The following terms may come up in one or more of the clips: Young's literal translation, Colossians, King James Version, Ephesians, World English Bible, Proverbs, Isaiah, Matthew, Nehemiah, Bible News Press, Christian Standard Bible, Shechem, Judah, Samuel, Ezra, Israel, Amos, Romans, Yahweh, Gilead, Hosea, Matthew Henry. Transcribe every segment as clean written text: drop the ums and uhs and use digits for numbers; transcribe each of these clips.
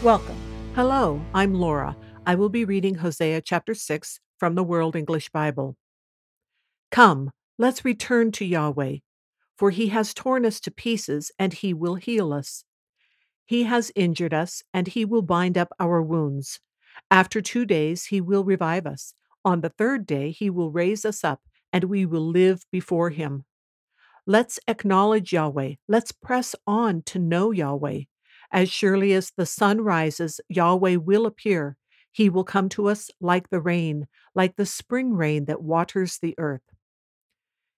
Welcome. Hello, I'm Laura. I will be reading Hosea chapter 6 from the World English Bible. Come, let's return to Yahweh, for he has torn us to pieces, and he will heal us. He has injured us, and he will bind up our wounds. After 2 days he will revive us. On the third day he will raise us up, and we will live before him. Let's acknowledge Yahweh. Let's press on to know Yahweh. As surely as the sun rises, Yahweh will appear. He will come to us like the rain, like the spring rain that waters the earth.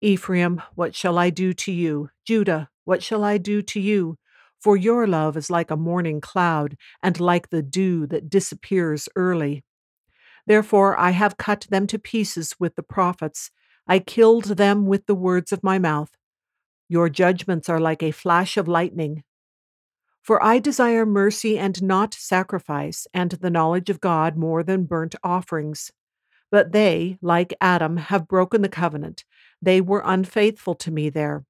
Ephraim, what shall I do to you? Judah, what shall I do to you? For your love is like a morning cloud, and like the dew that disappears early. Therefore I have cut them to pieces with the prophets. I killed them with the words of my mouth. Your judgments are like a flash of lightning. For I desire mercy and not sacrifice, and the knowledge of God more than burnt offerings. But they, like Adam, have broken the covenant. They were unfaithful to me there.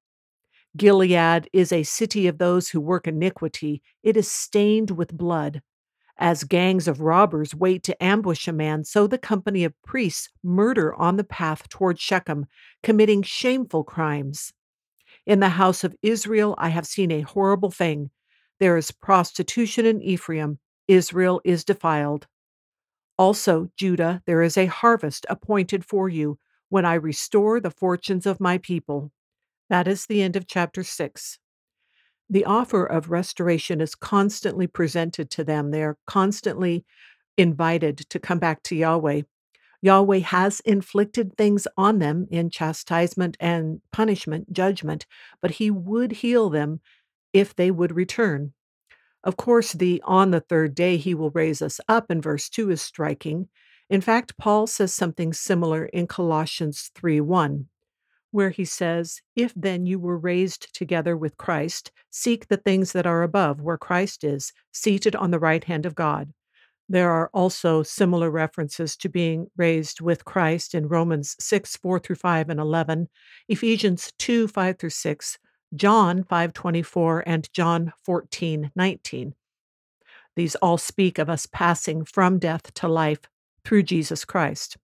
Gilead is a city of those who work iniquity. It is stained with blood. As gangs of robbers wait to ambush a man, so the company of priests murder on the path toward Shechem, committing shameful crimes. In the house of Israel I have seen a horrible thing. There is prostitution in Ephraim. Israel is defiled. Also, Judah, there is a harvest appointed for you when I restore the fortunes of my people. That is the end of chapter 6. The offer of restoration is constantly presented to them. They are constantly invited to come back to Yahweh. Yahweh has inflicted things on them in chastisement and punishment, judgment, but he would heal them if they would return. Of course, the "on the third day he will raise us up" in verse 2 is striking. In fact, Paul says something similar in Colossians 3:1, where he says, "If then you were raised together with Christ, seek the things that are above, where Christ is, seated on the right hand of God." There are also similar references to being raised with Christ in Romans 6:4-5 and 11, Ephesians 2:5-6, John 5:24, and John 14:19. These all speak of us passing from death to life through Jesus Christ.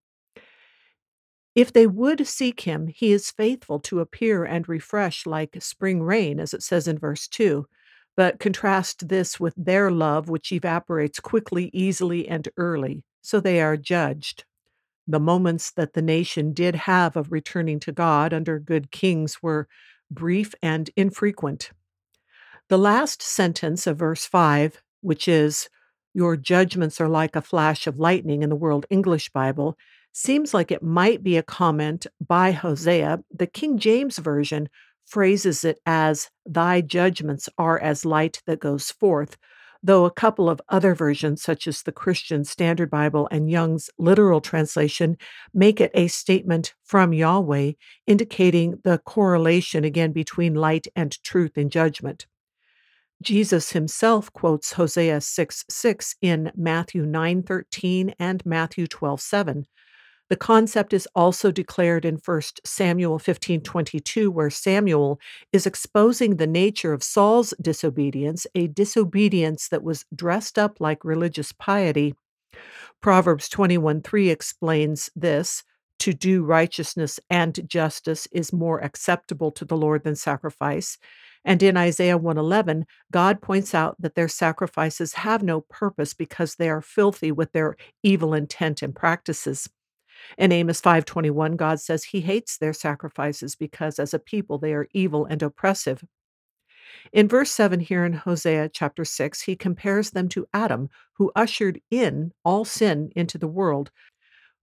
If they would seek him, he is faithful to appear and refresh like spring rain, as it says in verse 2. But contrast this with their love, which evaporates quickly, easily, and early, so they are judged. The moments that the nation did have of returning to God under good kings were brief and infrequent. The last sentence of verse 5, which is, "Your judgments are like a flash of lightning" in the World English Bible, seems like it might be a comment by Hosea. The King James Version phrases it as, "Thy judgments are as light that goes forth," though a couple of other versions, such as the Christian Standard Bible and Young's literal translation, make it a statement from Yahweh, indicating the correlation again between light and truth in judgment. Jesus himself quotes Hosea 6:6 in Matthew 9:13 and Matthew 12:7. The concept is also declared in 1 Samuel 15:22, where Samuel is exposing the nature of Saul's disobedience, a disobedience that was dressed up like religious piety. Proverbs 21:3 explains this: "To do righteousness and justice is more acceptable to the Lord than sacrifice." And in Isaiah 1:11, God points out that their sacrifices have no purpose because they are filthy with their evil intent and practices. In Amos 5:21, God says he hates their sacrifices because as a people they are evil and oppressive. In verse 7 here in Hosea chapter 6, he compares them to Adam, who ushered in all sin into the world.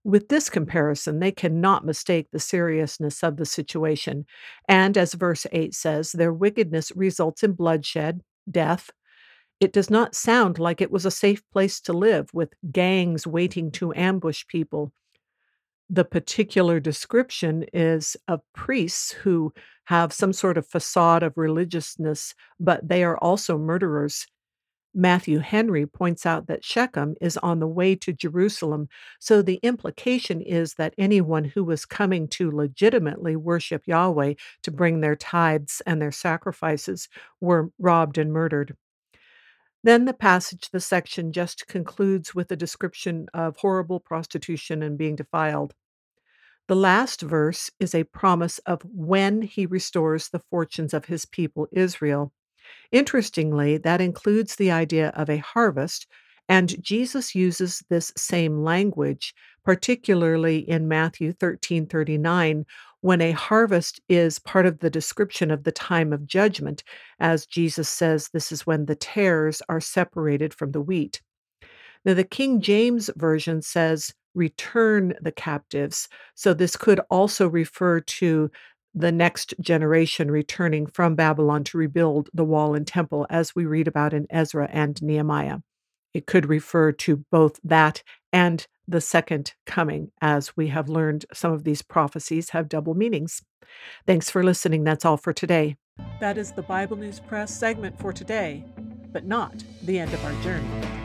With this comparison, they cannot mistake the seriousness of the situation. And as verse 8 says, their wickedness results in bloodshed, death, It does not sound like it was a safe place to live, with gangs waiting to ambush people. The particular description is of priests who have some sort of facade of religiousness, but they are also murderers. Matthew Henry points out that Shechem is on the way to Jerusalem, so the implication is that anyone who was coming to legitimately worship Yahweh to bring their tithes and their sacrifices were robbed and murdered. Then the section just concludes with a description of horrible prostitution and being defiled. The last verse is a promise of when he restores the fortunes of his people Israel. Interestingly, that includes the idea of a harvest, and Jesus uses this same language, particularly in Matthew 13:39, when a harvest is part of the description of the time of judgment, as Jesus says this is when the tares are separated from the wheat. Now, the King James Version says, "Return the captives," so this could also refer to the next generation returning from Babylon to rebuild the wall and temple, as we read about in Ezra and Nehemiah. It could refer to both that and the second coming, as we have learned some of these prophecies have double meanings. Thanks for listening. That's all for today. That is the Bible News Press segment for today, but not the end of our journey.